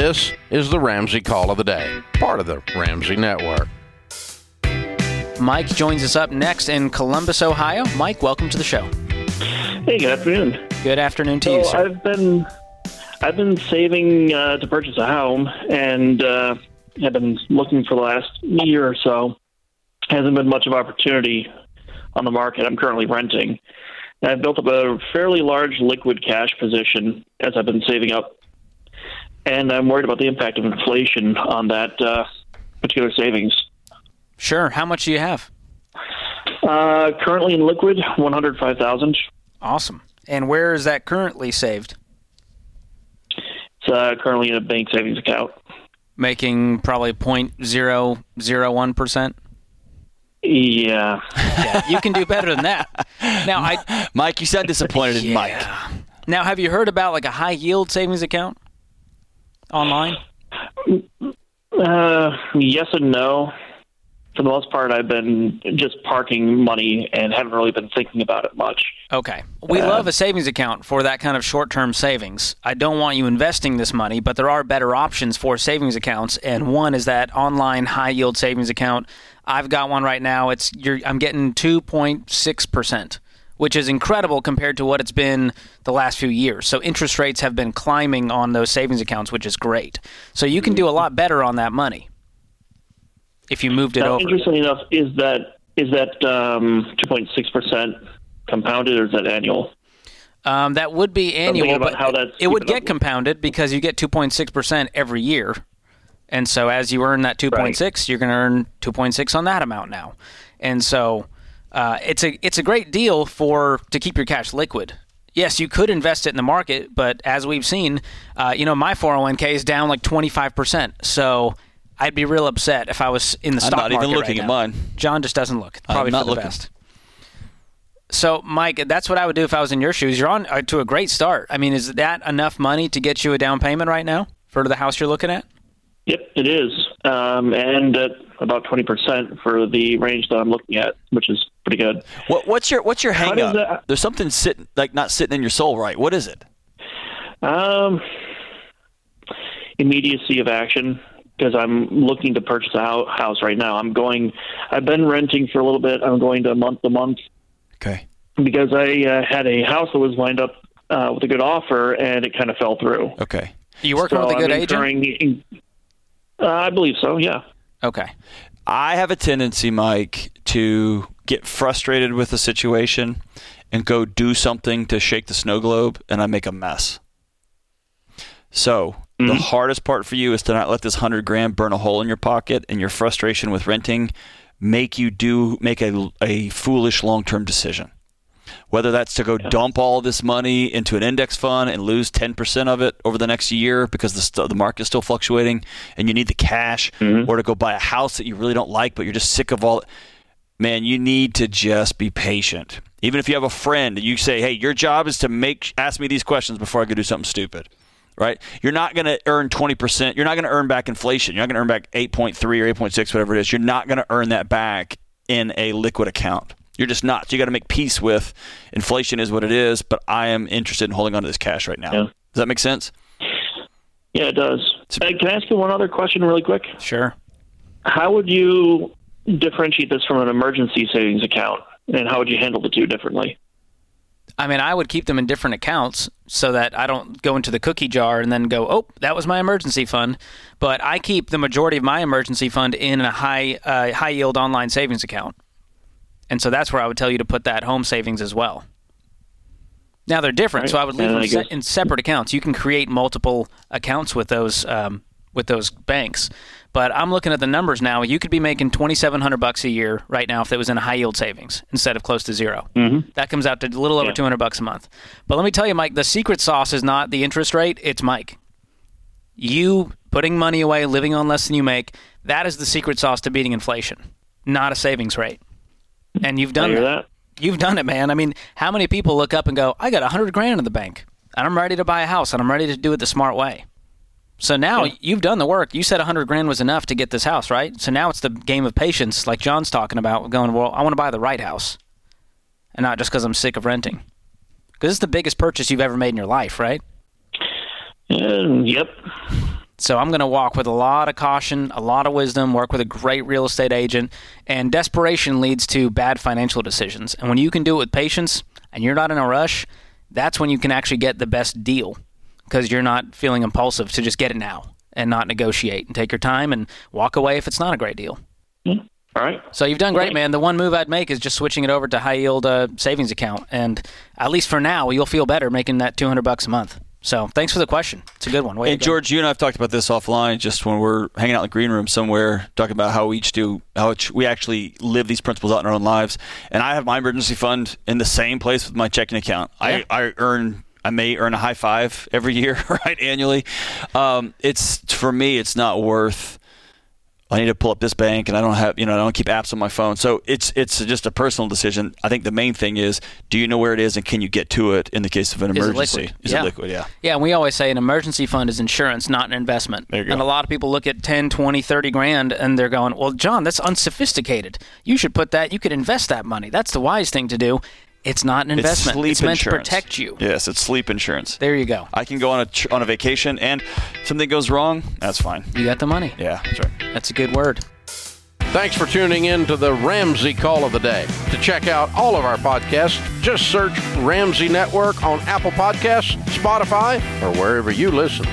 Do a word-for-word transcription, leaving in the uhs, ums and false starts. This is the Ramsey Call of the Day, part of the Ramsey Network. Mike joins us up next in Columbus, Ohio. Mike, welcome to the show. Hey, good afternoon. Good afternoon to so you, sir. I've been, I've been saving uh, to purchase a home, and uh, I've been looking for the last year or so. Hasn't been much of opportunity on the market. I'm currently renting. And I've built up a fairly large liquid cash position as I've been saving up, and I'm worried about the impact of inflation on that uh, particular savings. Sure. How much do you have? Uh, currently in liquid, one hundred five thousand dollars. Awesome. And where is that currently saved? It's uh, currently in a bank savings account. Making probably zero point zero zero one percent? Yeah. yeah. You can do better than that. Now, I, Mike, you sound disappointed yeah. in Mike. Now, have you heard about like a high-yield savings account online? Uh, yes and no. For the most part, I've been just parking money and haven't really been thinking about it much. Okay. We uh, love a savings account for that kind of short-term savings. I don't want you investing this money, but there are better options for savings accounts, and one is that online high-yield savings account. I've got one right now. It's you're, I'm getting two point six percent, which is incredible compared to what it's been the last few years. So interest rates have been climbing on those savings accounts, which is great. So you can do a lot better on that money if you moved it now, over. Interesting enough, is that is that um, two point six percent compounded, or is that annual? Um, that would be annual, but how that's it would get compounded because you get two point six percent every year. And so as you earn that two point six, right. you're going to earn two point six on that amount now. And so uh, it's a it's a great deal for to keep your cash liquid. Yes, you could invest it in the market, but as we've seen, uh, you know, my four oh one k is down like twenty-five percent. So I'd be real upset if I was in the stock market. I'm not even looking right at mine. John just doesn't look. Probably I'm not for the looking. Best. So, Mike, that's what I would do if I was in your shoes. You're on uh, to a great start. I mean, is that enough money to get you a down payment right now for the house you're looking at? Yep, it is. Um, and at about twenty percent for the range that I'm looking at, which is pretty good. What, what's your what's your hang up? That, There's something sitting like not sitting in your soul right. What is it? Um, immediacy of action. Because I'm looking to purchase a house right now. I'm going, I've been renting for a little bit. I'm going to month to month. Okay. Because I uh, had a house that was lined up uh, with a good offer, and it kind of fell through. Okay. Are you working so with a good I'm agent? Uh, I believe so, yeah. Okay. I have a tendency, Mike, to get frustrated with a situation and go do something to shake the snow globe, and I make a mess. So the mm-hmm. hardest part for you is to not let this hundred grand burn a hole in your pocket, and your frustration with renting make you do make a, a foolish long-term decision. Whether that's to go yeah. dump all this money into an index fund and lose ten percent of it over the next year because the, st- the market is still fluctuating and you need the cash, mm-hmm. or to go buy a house that you really don't like but you're just sick of all it. Man, you need to just be patient. Even if you have a friend and you say, hey, your job is to make ask me these questions before I go do something stupid. Right? You're not going to earn twenty percent. You're not going to earn back inflation. You're not going to earn back eight point three or eight point six, whatever it is. You're not going to earn that back in a liquid account. You're just not. So you got to make peace with inflation is what it is, but I am interested in holding on to this cash right now. Yeah. Does that make sense? Yeah, it does. Hey, can I ask you one other question really quick? Sure. How would you differentiate this from an emergency savings account, and how would you handle the two differently? I mean, I would keep them in different accounts so that I don't go into the cookie jar and then go, oh, that was my emergency fund. But I keep the majority of my emergency fund in a high uh, high yield online savings account. And so that's where I would tell you to put that home savings as well. Now, they're different, right. So I would leave and them se- in separate accounts. You can create multiple accounts with those um, with those banks. But I'm looking at the numbers now. You could be making twenty-seven hundred bucks a year right now if it was in a high yield savings instead of close to zero. Mm-hmm. That comes out to a little over yeah. two hundred bucks a month. But let me tell you, Mike, the secret sauce is not the interest rate. It's Mike. You putting money away, living on less than you make. That is the secret sauce to beating inflation, not a savings rate. And you've done I hear that. that. You've done it, man. I mean, how many people look up and go, I got one hundred grand in the bank, and I'm ready to buy a house, and I'm ready to do it the smart way. So now yeah. you've done the work. You said one hundred grand was enough to get this house, right? So now it's the game of patience, like John's talking about, going, well, I want to buy the right house and not just because I'm sick of renting. Because it's the biggest purchase you've ever made in your life, right? Uh, yep. So I'm going to walk with a lot of caution, a lot of wisdom, work with a great real estate agent, and desperation leads to bad financial decisions. And when you can do it with patience and you're not in a rush, that's when you can actually get the best deal because you're not feeling impulsive to just get it now and not negotiate and take your time and walk away if it's not a great deal. Mm-hmm. All right. So you've done great, man. The one move I'd make is just switching it over to high yield uh, savings account. And at least for now, you'll feel better making that two hundred bucks a month. So thanks for the question. It's a good one. Way and George, you and I have talked about this offline just when we're hanging out in the green room somewhere, talking about how we each do, how we actually live these principles out in our own lives. And I have my emergency fund in the same place with my checking account. Yeah. I, I earn, I may earn a high five every year, right, annually. Um, it's for me, it's not worth. I need to pull up this bank, and I don't have, you know, I don't keep apps on my phone. So it's it's just a personal decision. I think the main thing is, do you know where it is, and can you get to it in the case of an emergency? Is it liquid? Is yeah. it liquid? Yeah. Yeah, and we always say an emergency fund is insurance, not an investment. There you go. And a lot of people look at ten, twenty, thirty grand, and they're going, well, John, that's unsophisticated. You should put that, you could invest that money. That's the wise thing to do. It's not an investment. It's sleep it's meant insurance. To protect you. Yes, it's sleep insurance. There you go. I can go on a tr- on a vacation, and if something goes wrong, that's fine. You got the money. Yeah, that's right. That's a good word. Thanks for tuning in to the Ramsey Call of the Day. To check out all of our podcasts, just search Ramsey Network on Apple Podcasts, Spotify, or wherever you listen.